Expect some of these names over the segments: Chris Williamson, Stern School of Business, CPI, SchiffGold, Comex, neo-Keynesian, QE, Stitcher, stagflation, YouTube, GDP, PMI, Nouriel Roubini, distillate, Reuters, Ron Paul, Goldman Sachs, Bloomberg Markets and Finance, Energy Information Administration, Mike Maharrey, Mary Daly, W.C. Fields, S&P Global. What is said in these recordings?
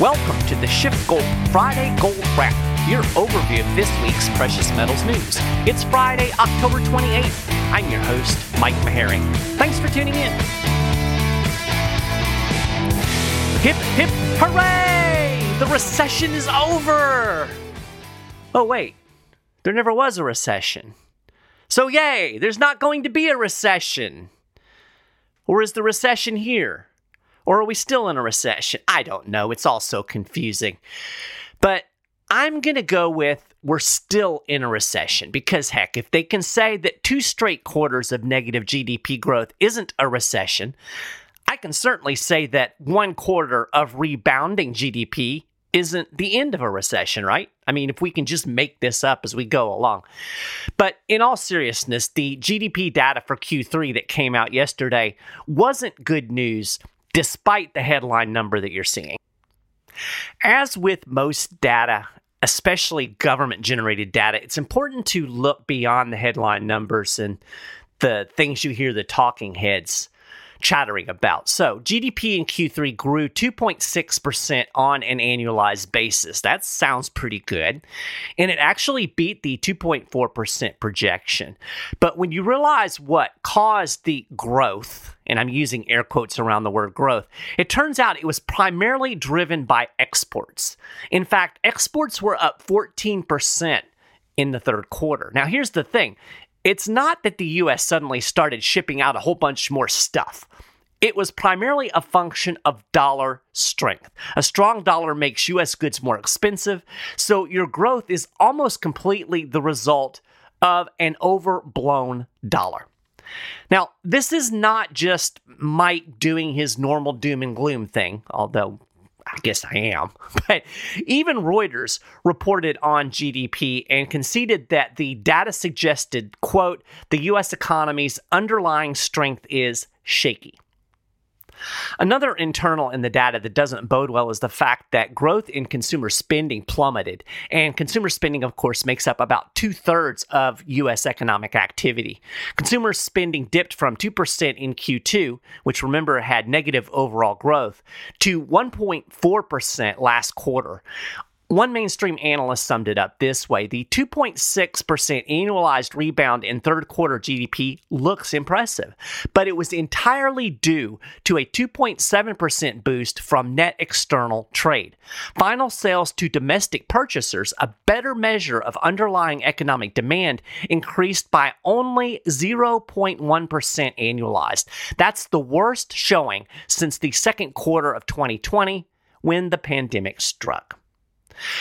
Welcome to the SchiffGold Friday Gold Wrap, your overview of this week's precious metals news. It's Friday, October 28th. I'm your host, Mike Maharrey. Thanks for tuning in. Hip, hip, hooray! The recession is over! Oh, wait. There never was a recession. So yay, there's not going to be a recession. Or is the recession here? Or are we still in a recession? I don't know. It's all so confusing. But I'm going to go with we're still in a recession because, heck, if they can say that 2 straight quarters of negative GDP growth isn't a recession, I can certainly say that 1 quarter of rebounding GDP isn't the end of a recession, right? I mean, if we can just make this up as we go along. But in all seriousness, the GDP data for Q3 that came out yesterday wasn't good news, despite the headline number that you're seeing. As with most data, especially government-generated data, it's important to look beyond the headline numbers and the things you hear the talking heads chattering about. So GDP in Q3 grew 2.6% on an annualized basis. That sounds pretty good. And it actually beat the 2.4% projection. But when you realize what caused the growth, and I'm using air quotes around the word growth, it turns out it was primarily driven by exports. In fact, exports were up 14% in the third quarter. Now, here's the thing. It's not that the U.S. suddenly started shipping out a whole bunch more stuff. It was primarily a function of dollar strength. A strong dollar makes U.S. goods more expensive, so your growth is almost completely the result of an overblown dollar. Now, this is not just Mike doing his normal doom and gloom thing, although I guess I am. But even Reuters reported on GDP and conceded that the data suggested, quote, the U.S. economy's underlying strength is shaky. Another internal in the data that doesn't bode well is the fact that growth in consumer spending plummeted. And consumer spending, of course, makes up about 2/3 of U.S. economic activity. Consumer spending dipped from 2% in Q2, which remember had negative overall growth, to 1.4% last quarter. One mainstream analyst summed it up this way. The 2.6% annualized rebound in third quarter GDP looks impressive, but it was entirely due to a 2.7% boost from net external trade. Final sales to domestic purchasers, a better measure of underlying economic demand, increased by only 0.1% annualized. That's the worst showing since the second quarter of 2020 when the pandemic struck.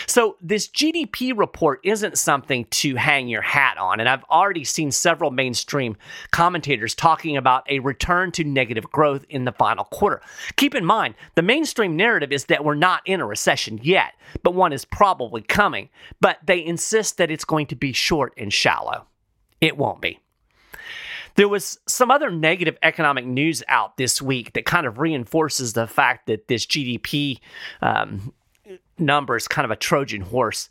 So this GDP report isn't something to hang your hat on, and I've already seen several mainstream commentators talking about a return to negative growth in the final quarter. Keep in mind, the mainstream narrative is that we're not in a recession yet, but one is probably coming, but they insist that it's going to be short and shallow. It won't be. There was some other negative economic news out this week that kind of reinforces the fact that this GDP number is kind of a Trojan horse.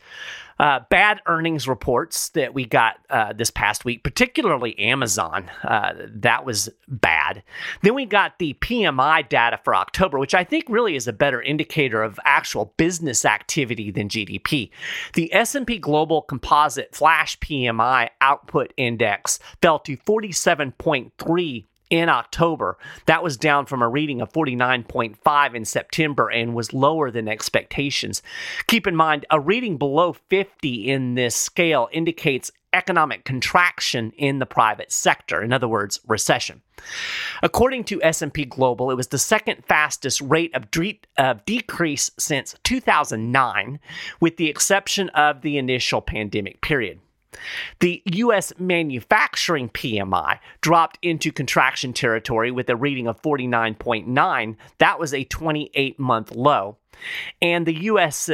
Bad earnings reports that we got this past week, particularly Amazon, that was bad. Then we got the PMI data for October, which I think really is a better indicator of actual business activity than GDP. The S&P Global Composite Flash PMI Output Index fell to 47.3 in October. That was down from a reading of 49.5 in September and was lower than expectations. Keep in mind, a reading below 50 in this scale indicates economic contraction in the private sector. In other words, recession. According to S&P Global, it was the second fastest rate of decrease since 2009, with the exception of the initial pandemic period. The U.S. manufacturing PMI dropped into contraction territory with a reading of 49.9. That was a 28-month low. And the U.S.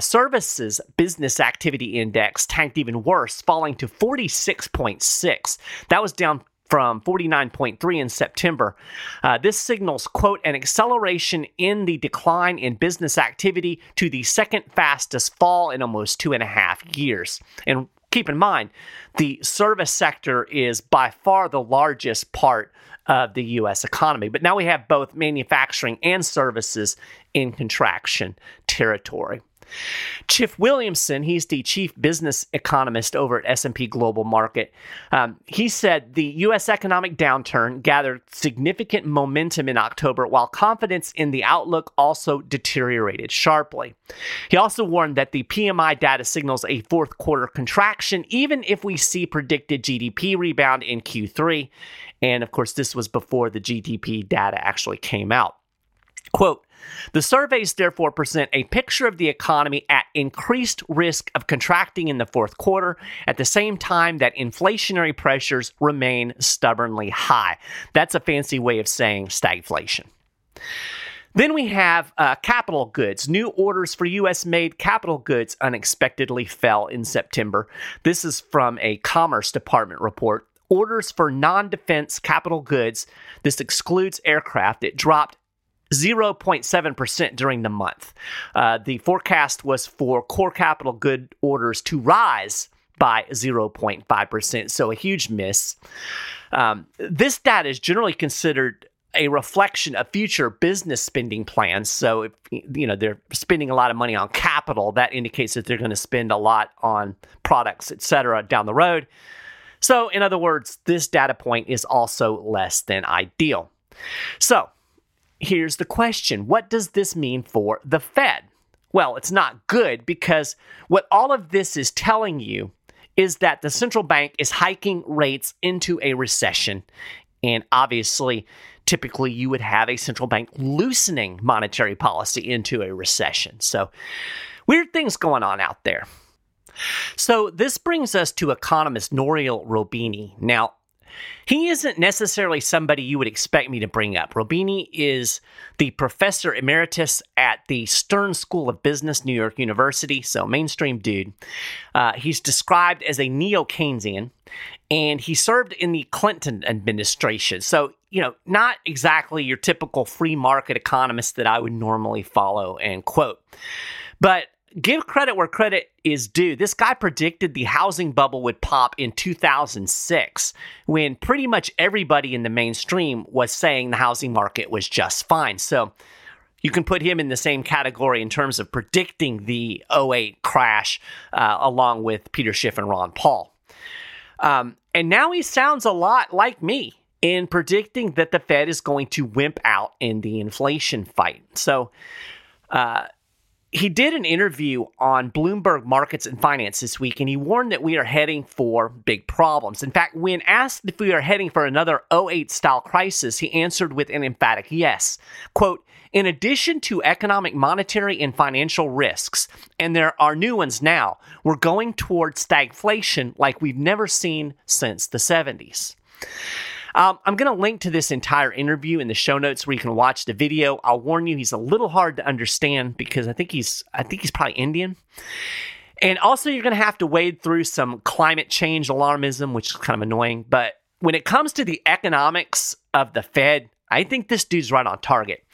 Services Business Activity Index tanked even worse, falling to 46.6. That was down from 49.3 in September. This signals, quote, an acceleration in the decline in business activity to the second fastest fall in almost 2.5 years. And keep in mind, the service sector is by far the largest part of the U.S. economy. But now we have both manufacturing and services in contraction territory. Chris Williamson, he's the chief business economist over at S&P Global Market. He said the U.S. economic downturn gathered significant momentum in October, while confidence in the outlook also deteriorated sharply. He also warned that the PMI data signals a fourth quarter contraction, even if we see predicted GDP rebound in Q3. And of course, this was before the GDP data actually came out. Quote, the surveys therefore present a picture of the economy at increased risk of contracting in the fourth quarter, at the same time that inflationary pressures remain stubbornly high. That's a fancy way of saying stagflation. Then we have capital goods. New orders for U.S.-made capital goods unexpectedly fell in September. This is from a Commerce Department report. Orders for non-defense capital goods, this excludes aircraft, it dropped 0.7% during the month. The forecast was for core capital good orders to rise by 0.5%, so a huge miss. This data is generally considered a reflection of future business spending plans. So if they're spending a lot of money on capital, that indicates that they're going to spend a lot on products, etc., down the road. So in other words, this data point is also less than ideal. So here's the question. What does this mean for the Fed? Well, it's not good, because what all of this is telling you is that the central bank is hiking rates into a recession. And obviously, typically you would have a central bank loosening monetary policy into a recession. So weird things going on out there. So this brings us to economist Nouriel Roubini. Now, he isn't necessarily somebody you would expect me to bring up. Roubini is the professor emeritus at the Stern School of Business, New York University, so mainstream dude. He's described as a neo-Keynesian, and he served in the Clinton administration. So, not exactly your typical free market economist that I would normally follow and quote. But give credit where credit is due. This guy predicted the housing bubble would pop in 2006, when pretty much everybody in the mainstream was saying the housing market was just fine. So you can put him in the same category in terms of predicting the 2008 crash, along with Peter Schiff and Ron Paul. And now he sounds a lot like me in predicting that the Fed is going to wimp out in the inflation fight. So, he did an interview on Bloomberg Markets and Finance this week, and he warned that we are heading for big problems. In fact, when asked if we are heading for another 2008-style crisis, he answered with an emphatic yes. Quote, in addition to economic, monetary, and financial risks, and there are new ones now, we're going towards stagflation like we've never seen since the 70s. I'm going to link to this entire interview in the show notes where you can watch the video. I'll warn you, he's a little hard to understand because I think he's probably Indian. And also, you're going to have to wade through some climate change alarmism, which is kind of annoying. But when it comes to the economics of the Fed, I think this dude's right on target.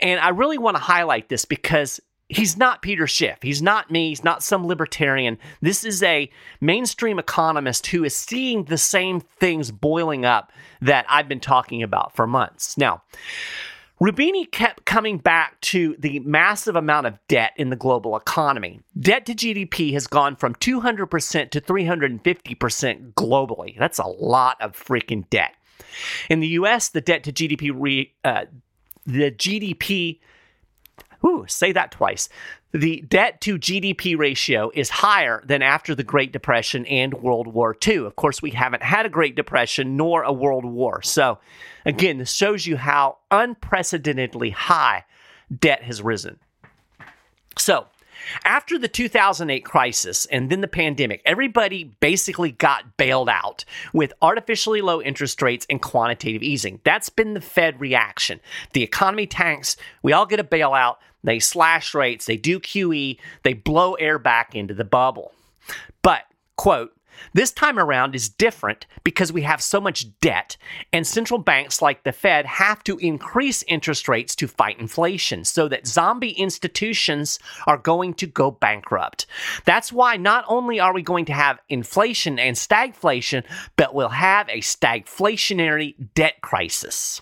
And I really want to highlight this because he's not Peter Schiff. He's not me. He's not some libertarian. This is a mainstream economist who is seeing the same things boiling up that I've been talking about for months. Now, Roubini kept coming back to the massive amount of debt in the global economy. Debt to GDP has gone from 200% to 350% globally. That's a lot of freaking debt. In the U.S., the debt to GDP, The debt to GDP ratio is higher than after the Great Depression and World War II. Of course, we haven't had a Great Depression nor a World War. So, again, this shows you how unprecedentedly high debt has risen. So, after the 2008 crisis and then the pandemic, everybody basically got bailed out with artificially low interest rates and quantitative easing. That's been the Fed reaction. The economy tanks, we all get a bailout, they slash rates, they do QE, they blow air back into the bubble. But, quote, This time around is different because we have so much debt, and central banks like the Fed have to increase interest rates to fight inflation so that zombie institutions are going to go bankrupt. That's why not only are we going to have inflation and stagflation, but we'll have a stagflationary debt crisis.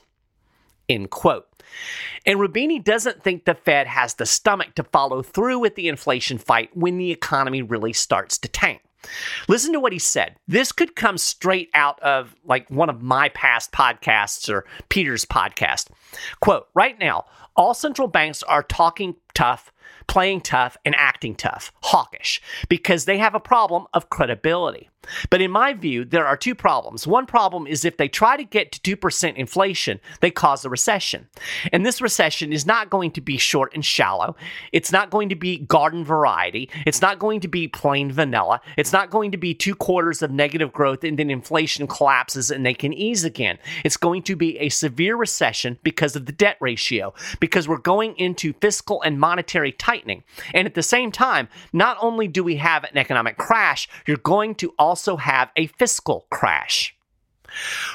End quote. And Roubini doesn't think the Fed has the stomach to follow through with the inflation fight when the economy really starts to tank. Listen to what he said. This could come straight out of like one of my past podcasts or Peter's podcast. Quote, right now, all central banks are talking tough, playing tough, and acting tough, hawkish, because they have a problem of credibility. But in my view, there are two problems. One problem is if they try to get to 2% inflation, they cause a recession. And this recession is not going to be short and shallow. It's not going to be garden variety. It's not going to be plain vanilla. It's not going to be 2 quarters of negative growth and then inflation collapses and they can ease again. It's going to be a severe recession because of the debt ratio, because we're going into fiscal and monetary tightening. And at the same time, not only do we have an economic crash, you're going to also have a fiscal crash.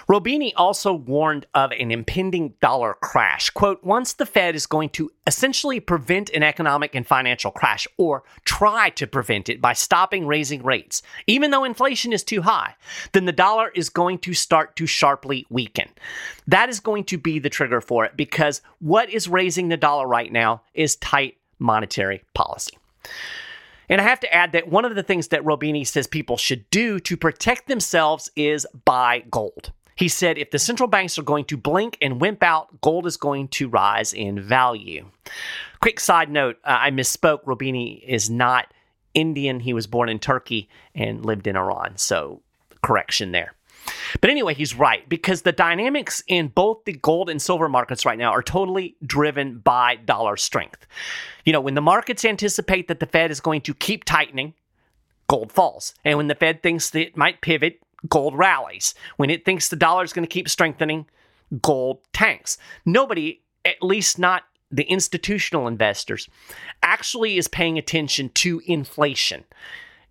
Roubini also warned of an impending dollar crash. Quote, once the Fed is going to essentially prevent an economic and financial crash, or try to prevent it by stopping raising rates, even though inflation is too high, then the dollar is going to start to sharply weaken. That is going to be the trigger for it, because what is raising the dollar right now is tight monetary policy. And I have to add that one of the things that Roubini says people should do to protect themselves is buy gold. He said if the central banks are going to blink and wimp out, gold is going to rise in value. Quick side note, I misspoke. Roubini is not Indian. He was born in Turkey and lived in Iran. So correction there. But anyway, he's right, because the dynamics in both the gold and silver markets right now are totally driven by dollar strength. You know, when the markets anticipate that the Fed is going to keep tightening, gold falls. And when the Fed thinks that it might pivot, gold rallies. When it thinks the dollar is going to keep strengthening, gold tanks. Nobody, at least not the institutional investors, actually is paying attention to inflation.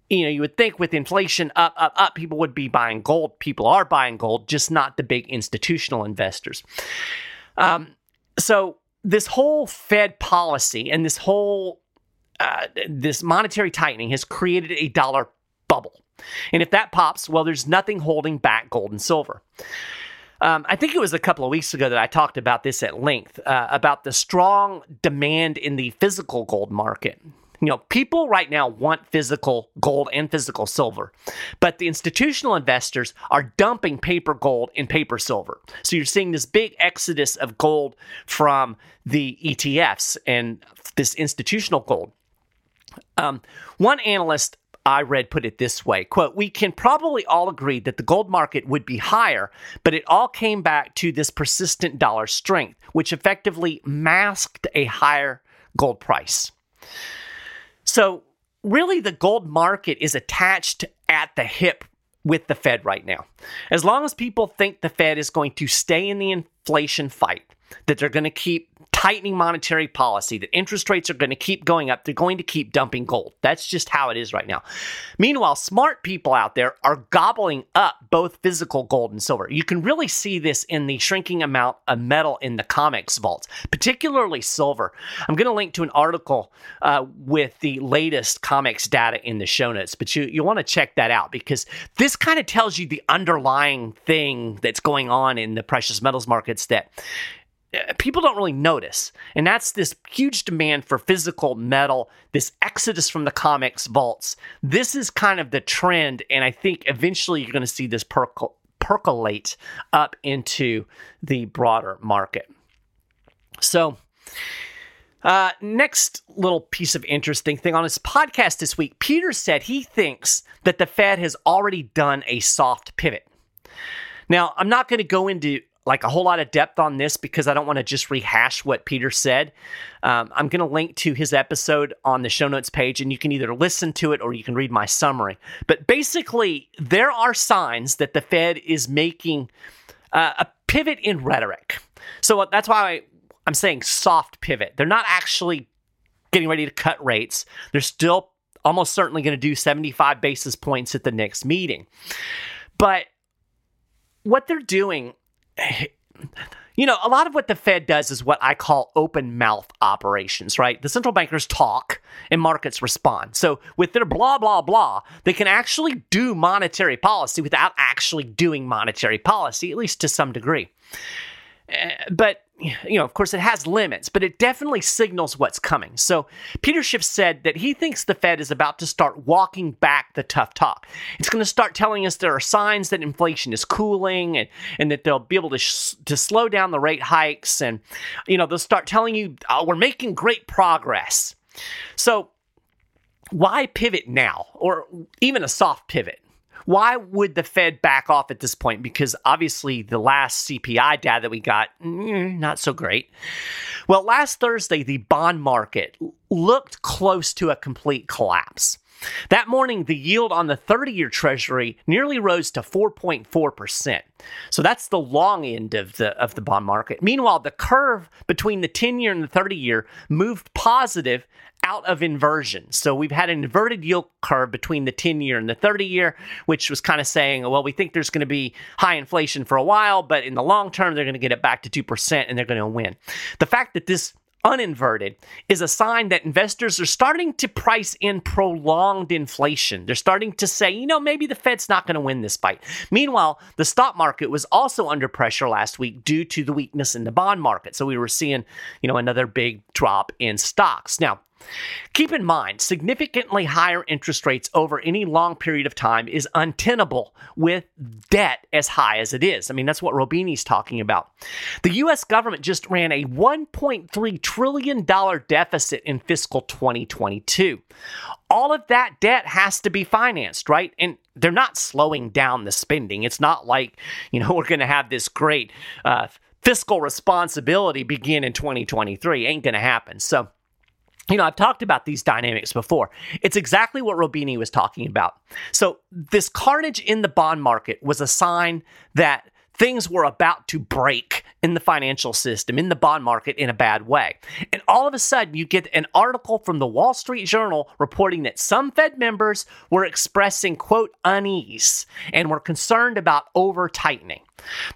You know, you would think with inflation up, people would be buying gold. People are buying gold, just not the big institutional investors. So this whole Fed policy and this whole this monetary tightening has created a dollar bubble. And if that pops, well, there's nothing holding back gold and silver. I think it was a couple of weeks ago that I talked about this at length, about the strong demand in the physical gold market. You know, people right now want physical gold and physical silver, but the institutional investors are dumping paper gold and paper silver. So you're seeing this big exodus of gold from the ETFs and this institutional gold. One analyst I read put it this way, quote, we can probably all agree that the gold market would be higher, but it all came back to this persistent dollar strength, which effectively masked a higher gold price. So really, the gold market is attached at the hip with the Fed right now. As long as people think the Fed is going to stay in the inflation fight, that they're going to keep tightening monetary policy, that interest rates are going to keep going up, they're going to keep dumping gold. That's just how it is right now. Meanwhile, smart people out there are gobbling up both physical gold and silver. You can really see this in the shrinking amount of metal in the Comex vaults, particularly silver. I'm going to link to an article with the latest Comex data in the show notes, but you want to check that out, because this kind of tells you the underlying thing that's going on in the precious metals markets that people don't really notice, and that's this huge demand for physical metal, this exodus from the Comex vaults. This is kind of the trend, and I think eventually you're going to see this percolate up into the broader market. So next little piece of interesting thing on his podcast this week, Peter said he thinks that the Fed has already done a soft pivot. Now, I'm not going to go into like a whole lot of depth on this because I don't want to just rehash what Peter said. I'm going to link to his episode on the show notes page, and you can either listen to it or you can read my summary. But basically, there are signs that the Fed is making a pivot in rhetoric. So that's why I'm saying soft pivot. They're not actually getting ready to cut rates. They're still almost certainly going to do 75 basis points at the next meeting. But what they're doing, you know, a lot of what the Fed does is what I call open mouth operations, right? The central bankers talk and markets respond. So with their blah, blah, blah, they can actually do monetary policy without actually doing monetary policy, at least to some degree. But, you know, of course, it has limits, but it definitely signals what's coming. So Peter Schiff said that he thinks the Fed is about to start walking back the tough talk. It's going to start telling us there are signs that inflation is cooling and that they'll be able to slow down the rate hikes. And, you know, they'll start telling you, oh, we're making great progress. So why pivot now, or even a soft pivot? Why would the Fed back off at this point? Because obviously the last CPI data that we got, not so great. Well, last Thursday, the bond market looked close to a complete collapse. That morning, the yield on the 30-year Treasury nearly rose to 4.4%. So that's the long end of the bond market. Meanwhile, the curve between the 10-year and the 30-year moved positive out of inversion. So we've had an inverted yield curve between the 10-year and the 30-year, which was kind of saying, well, we think there's going to be high inflation for a while, but in the long term, they're going to get it back to 2% and they're going to win. The fact that this uninverted is a sign that investors are starting to price in prolonged inflation. They're starting to say, you know, maybe the Fed's not going to win this fight. Meanwhile, the stock market was also under pressure last week due to the weakness in the bond market. So we were seeing, you know, another big drop in stocks. Now, keep in mind, significantly higher interest rates over any long period of time is untenable with debt as high as it is. I mean, that's what Roubini's talking about. The U.S. government just ran a $1.3 trillion deficit in fiscal 2022. All of that debt has to be financed, right? And they're not slowing down the spending. It's not like, you know, we're going to have this great fiscal responsibility begin in 2023. Ain't going to happen. So, you know, I've talked about these dynamics before. It's exactly what Roubini was talking about. So this carnage in the bond market was a sign that things were about to break in the financial system, in the bond market, in a bad way. And all of a sudden, you get an article from the Wall Street Journal reporting that some Fed members were expressing, quote, unease and were concerned about over-tightening.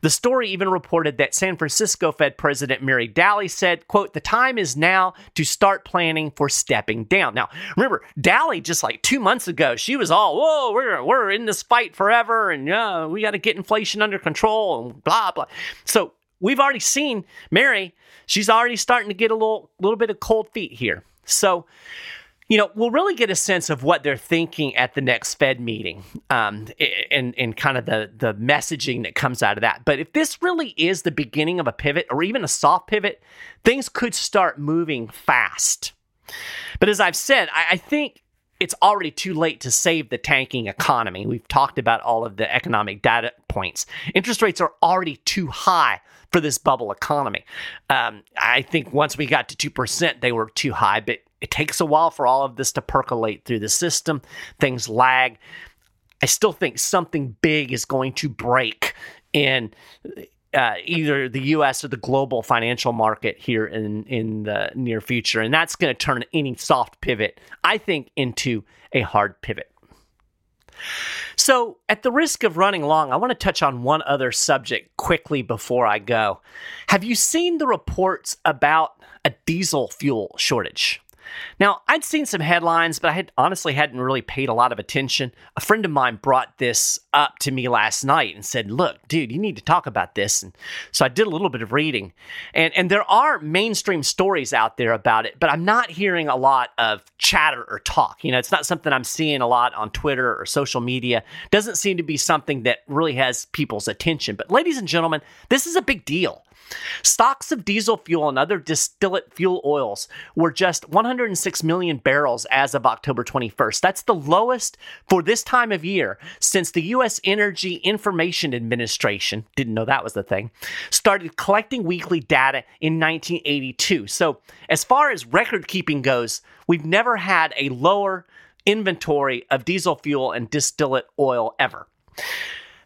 The story even reported that San Francisco Fed President Mary Daly said, quote, the time is now to start planning for stepping down. Now, remember, Daly just like 2 months ago, she was all, whoa, we're in this fight forever, and we got to get inflation under control, and blah, blah. So we've already seen Mary, she's already starting to get a little bit of cold feet here. So, you know, we'll really get a sense of what they're thinking at the next Fed meeting and kind of the messaging that comes out of that. But if this really is the beginning of a pivot or even a soft pivot, things could start moving fast. But as I've said, I think it's already too late to save the tanking economy. We've talked about all of the economic data points. Interest rates are already too high for this bubble economy. I think once we got to 2%, they were too high, but it takes a while for all of this to percolate through the system. Things lag. I still think something big is going to break in either the U.S. or the global financial market here in the near future. And that's going to turn any soft pivot, I think, into a hard pivot. So at the risk of running long, I want to touch on one other subject quickly before I go. Have you seen the reports about a diesel fuel shortage? Now, I'd seen some headlines, but I hadn't really paid a lot of attention. A friend of mine brought this up to me last night and said, look, dude, you need to talk about this. And so I did a little bit of reading. And there are mainstream stories out there about it, but I'm not hearing a lot of chatter or talk. You know, it's not something I'm seeing a lot on Twitter or social media. It doesn't seem to be something that really has people's attention. But ladies and gentlemen, this is a big deal. Stocks of diesel fuel and other distillate fuel oils were just 106 million barrels as of October 21st. That's the lowest for this time of year since the U.S. Energy Information Administration, didn't know that was the thing, started collecting weekly data in 1982. So as far as record keeping goes, we've never had a lower inventory of diesel fuel and distillate oil ever.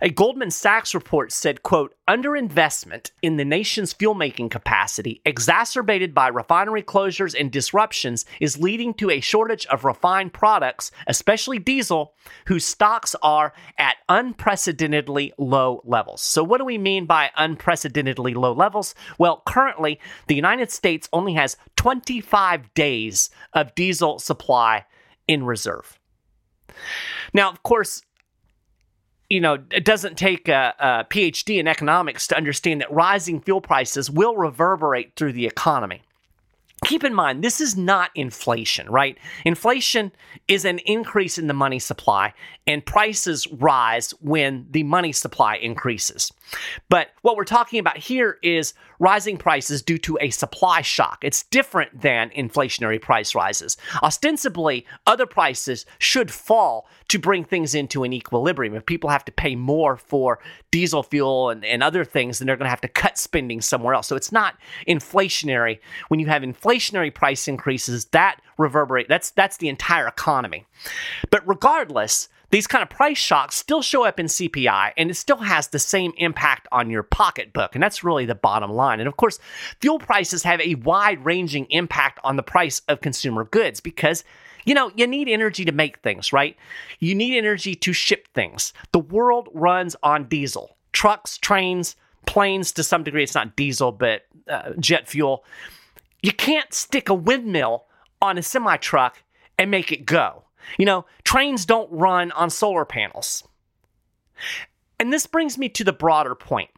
A Goldman Sachs report said, quote, underinvestment in the nation's fuel-making capacity, exacerbated by refinery closures and disruptions, is leading to a shortage of refined products, especially diesel, whose stocks are at unprecedentedly low levels. So what do we mean by unprecedentedly low levels? Well, currently, the United States only has 25 days of diesel supply in reserve. Now, of course, you know, it doesn't take a PhD in economics to understand that rising fuel prices will reverberate through the economy. Keep in mind, this is not inflation, right? Inflation is an increase in the money supply, and prices rise when the money supply increases. But what we're talking about here is rising prices due to a supply shock. It's different than inflationary price rises. Ostensibly, other prices should fall to bring things into an equilibrium. If people have to pay more for diesel fuel and other things, then they're going to have to cut spending somewhere else. So it's not inflationary. When you have inflationary price increases, that reverberate. That's the entire economy. But regardless, these kind of price shocks still show up in CPI, and it still has the same impact on your pocketbook. And that's really the bottom line. And of course, fuel prices have a wide-ranging impact on the price of consumer goods because, you know, you need energy to make things, right? You need energy to ship things. The world runs on diesel. Trucks, trains, planes, to some degree, it's not diesel, but jet fuel. You can't stick a windmill on a semi-truck and make it go. You know, trains don't run on solar panels. And this brings me to the broader point.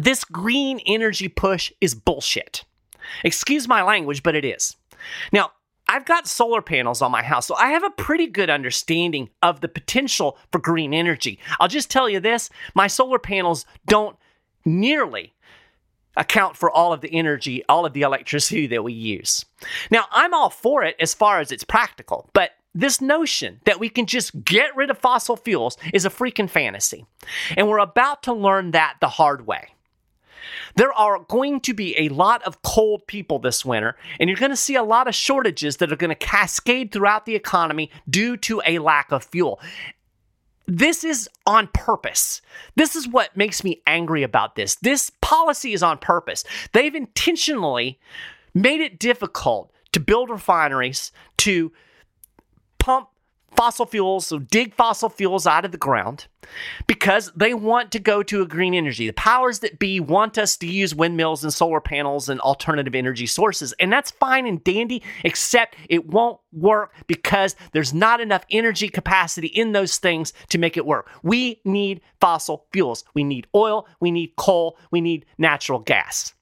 This green energy push is bullshit. Excuse my language, but it is. Now, I've got solar panels on my house, so I have a pretty good understanding of the potential for green energy. I'll just tell you this, my solar panels don't nearly account for all of the energy, all of the electricity that we use. Now, I'm all for it as far as it's practical, but this notion that we can just get rid of fossil fuels is a freaking fantasy. And we're about to learn that the hard way. There are going to be a lot of cold people this winter, and you're going to see a lot of shortages that are going to cascade throughout the economy due to a lack of fuel. This is on purpose. This is what makes me angry about this. This policy is on purpose. They've intentionally made it difficult to build refineries, to pump fossil fuels, so dig fossil fuels out of the ground, because they want to go to a green energy. The powers that be want us to use windmills and solar panels and alternative energy sources, and that's fine and dandy, except it won't work because there's not enough energy capacity in those things to make it work. We need fossil fuels. We need oil. We need coal. We need natural gas.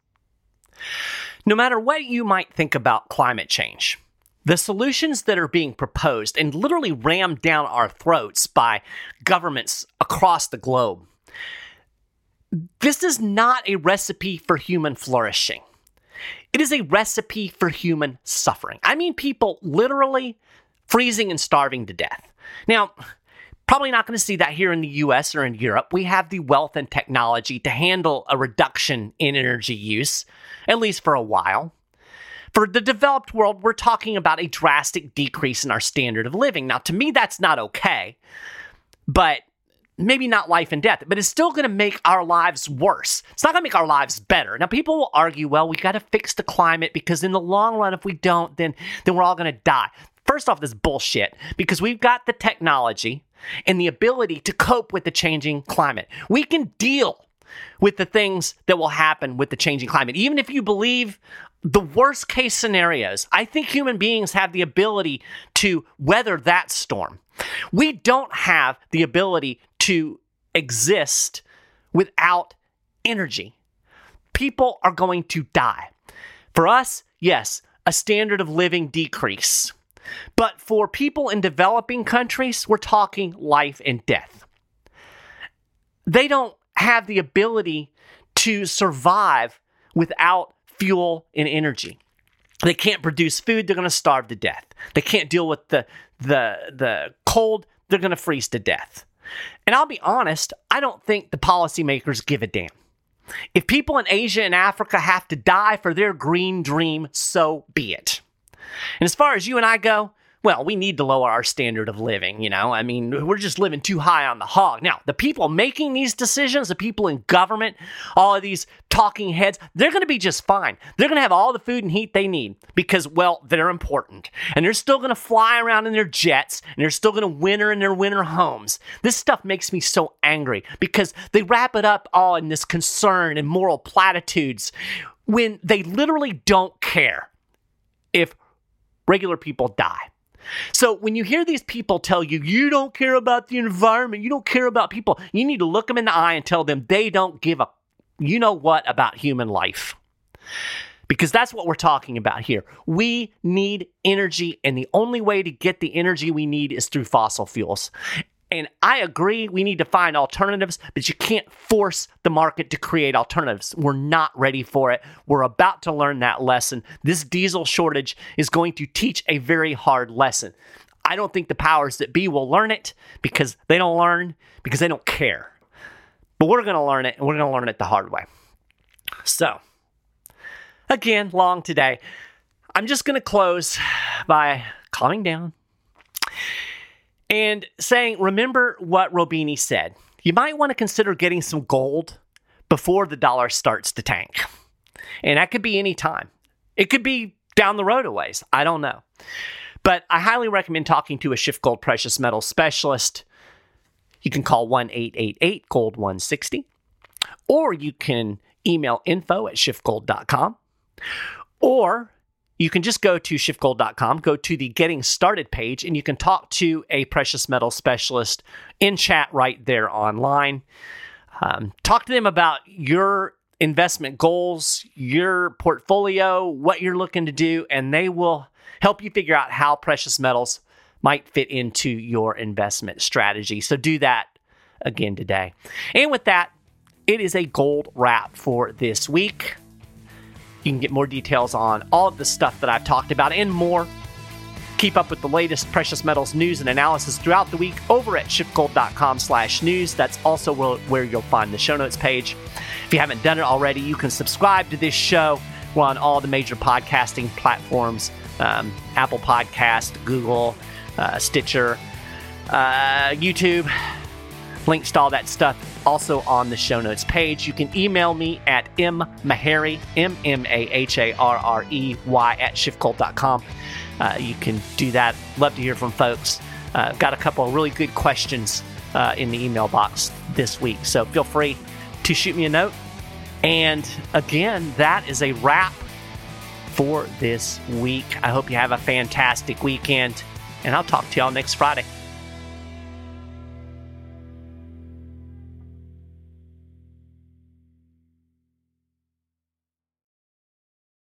No matter what you might think about climate change, the solutions that are being proposed and literally rammed down our throats by governments across the globe, this is not a recipe for human flourishing. It is a recipe for human suffering. I mean, people literally freezing and starving to death. Now, probably not going to see that here in the US or in Europe. We have the wealth and technology to handle a reduction in energy use, at least for a while. For the developed world, we're talking about a drastic decrease in our standard of living. Now, to me, that's not okay, but maybe not life and death, but it's still going to make our lives worse. It's not going to make our lives better. Now, people will argue, well, we got to fix the climate because in the long run, if we don't, then we're all going to die. First off, this bullshit, because we've got the technology and the ability to cope with the changing climate. We can deal with the things that will happen with the changing climate. Even if you believe the worst case scenarios, I think human beings have the ability to weather that storm. We don't have the ability to exist without energy. People are going to die. For us, yes, a standard of living decrease. But for people in developing countries, we're talking life and death. They don't have the ability to survive without fuel and energy. They can't produce food, they're going to starve to death. They can't deal with the cold, they're going to freeze to death. And I'll be honest, I don't think the policymakers give a damn. If people in Asia and Africa have to die for their green dream, so be it. And as far as you and I go, well, we need to lower our standard of living, you know? I mean, we're just living too high on the hog. Now, the people making these decisions, the people in government, all of these talking heads, they're going to be just fine. They're going to have all the food and heat they need because, well, they're important. And they're still going to fly around in their jets, and they're still going to winter in their winter homes. This stuff makes me so angry because they wrap it up all in this concern and moral platitudes when they literally don't care if regular people die. So when you hear these people tell you, you don't care about the environment, you don't care about people, you need to look them in the eye and tell them they don't give a you know what about human life. Because that's what we're talking about here. We need energy, and the only way to get the energy we need is through fossil fuels. And I agree, we need to find alternatives, but you can't force the market to create alternatives. We're not ready for it. We're about to learn that lesson. This diesel shortage is going to teach a very hard lesson. I don't think the powers that be will learn it because they don't learn, because they don't care. But we're going to learn it, and we're going to learn it the hard way. So, again, long today. I'm just going to close by calming down and saying, remember what Roubini said. You might want to consider getting some gold before the dollar starts to tank. And that could be any time. It could be down the road a ways. I don't know. But I highly recommend talking to a SchiffGold precious metal specialist. You can call 1-888-GOLD-160. Or you can email info@schiffgold.com. Or you can just go to SchiffGold.com, go to the Getting Started page, and you can talk to a precious metal specialist in chat right there online. Talk to them about your investment goals, your portfolio, what you're looking to do, and they will help you figure out how precious metals might fit into your investment strategy. So do that again today. And with that, it is a gold wrap for this week. You can get more details on all of the stuff that I've talked about and more. Keep up with the latest precious metals news and analysis throughout the week over at SchiffGold.com/news. That's also where you'll find the show notes page. If you haven't done it already, you can subscribe to this show. We're on all the major podcasting platforms, Apple Podcast, Google, Stitcher, YouTube. Links to all that stuff also on the show notes page. You can email me at mmaharrey, mmaharrey @shiftcult.com. You can do that. Love to hear from folks. Got a couple of really good questions in the email box this week. So feel free to shoot me a note. And again, that is a wrap for this week. I hope you have a fantastic weekend, and I'll talk to y'all next Friday.